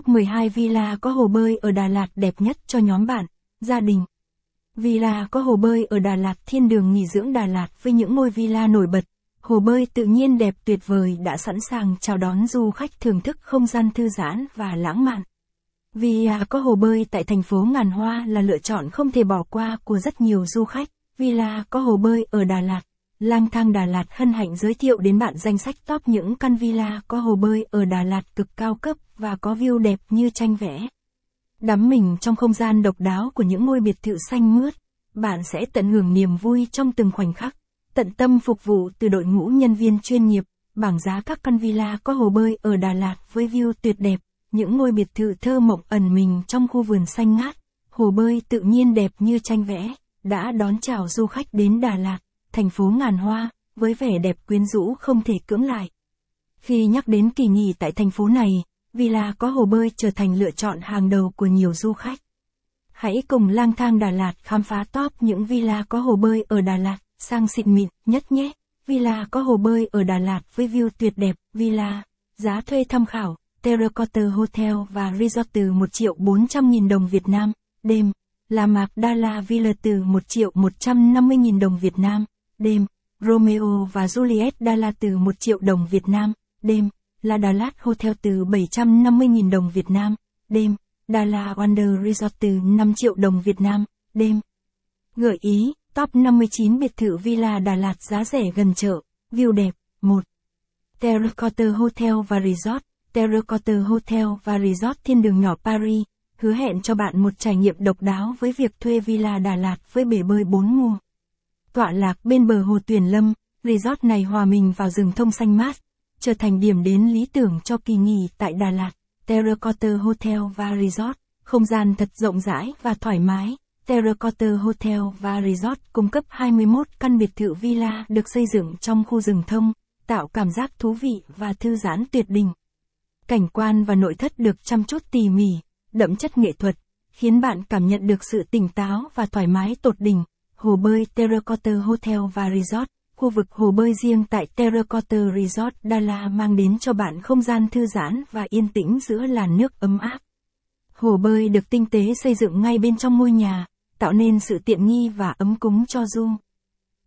Top 12 villa có hồ bơi ở Đà Lạt đẹp nhất cho nhóm bạn, gia đình. Villa có hồ bơi ở Đà Lạt, thiên đường nghỉ dưỡng Đà Lạt với những ngôi villa nổi bật, hồ bơi tự nhiên đẹp tuyệt vời đã sẵn sàng chào đón du khách thưởng thức không gian thư giãn và lãng mạn. Villa có hồ bơi tại thành phố Ngàn Hoa là lựa chọn không thể bỏ qua của rất nhiều du khách. Villa có hồ bơi ở Đà Lạt, Lang thang Đà Lạt hân hạnh giới thiệu đến bạn danh sách top những căn villa có hồ bơi ở Đà Lạt cực cao cấp và có view đẹp như tranh vẽ. Đắm mình trong không gian độc đáo của những ngôi biệt thự xanh mướt, bạn sẽ tận hưởng niềm vui trong từng khoảnh khắc, tận tâm phục vụ từ đội ngũ nhân viên chuyên nghiệp. Bảng giá các căn villa có hồ bơi ở Đà Lạt với view tuyệt đẹp, những ngôi biệt thự thơ mộng ẩn mình trong khu vườn xanh ngát, hồ bơi tự nhiên đẹp như tranh vẽ, đã đón chào du khách đến Đà Lạt, thành phố ngàn hoa, với vẻ đẹp quyến rũ không thể cưỡng lại. Khi nhắc đến kỳ nghỉ tại thành phố này, villa có hồ bơi trở thành lựa chọn hàng đầu của nhiều du khách. Hãy cùng Lang thang Đà Lạt khám phá top những villa có hồ bơi ở Đà Lạt sang xịn mịn nhất nhé. Villa có hồ bơi ở Đà Lạt với view tuyệt đẹp. Villa, giá thuê tham khảo, Terracotta Hotel và Resort từ 1.400.000 đồng Việt Nam, đêm. La Marc Đà Lạt Villa từ 1.150.000 đồng Việt Nam, đêm. Romeo và Juliet Đà Lạt từ 1.000.000 đồng Việt Nam, đêm. La Đà Lạt Hotel từ 750.000 đồng Việt Nam, đêm. Đà Lạt Wonder Resort từ 5.000.000 đồng Việt Nam, đêm. Gợi ý, top 59 biệt thự villa Đà Lạt giá rẻ gần chợ, view đẹp. 1. Terracotta Hotel và Resort. Terracotta Hotel và Resort thiên đường nhỏ Paris, hứa hẹn cho bạn một trải nghiệm độc đáo với việc thuê villa Đà Lạt với bể bơi 4 mùa. Tọa lạc bên bờ hồ Tuyền Lâm, resort này hòa mình vào rừng thông xanh mát, trở thành điểm đến lý tưởng cho kỳ nghỉ tại Đà Lạt. Terracotta Hotel và Resort, không gian thật rộng rãi và thoải mái. Terracotta Hotel và Resort cung cấp 21 căn biệt thự villa được xây dựng trong khu rừng thông, tạo cảm giác thú vị và thư giãn tuyệt đỉnh. Cảnh quan và nội thất được chăm chút tỉ mỉ, đậm chất nghệ thuật, khiến bạn cảm nhận được sự tỉnh táo và thoải mái tột đỉnh. Hồ bơi Terracotta Hotel và Resort. Khu vực hồ bơi riêng tại Terracotta Resort Đà Lạt mang đến cho bạn không gian thư giãn và yên tĩnh giữa làn nước ấm áp. Hồ bơi được tinh tế xây dựng ngay bên trong ngôi nhà, tạo nên sự tiện nghi và ấm cúng cho du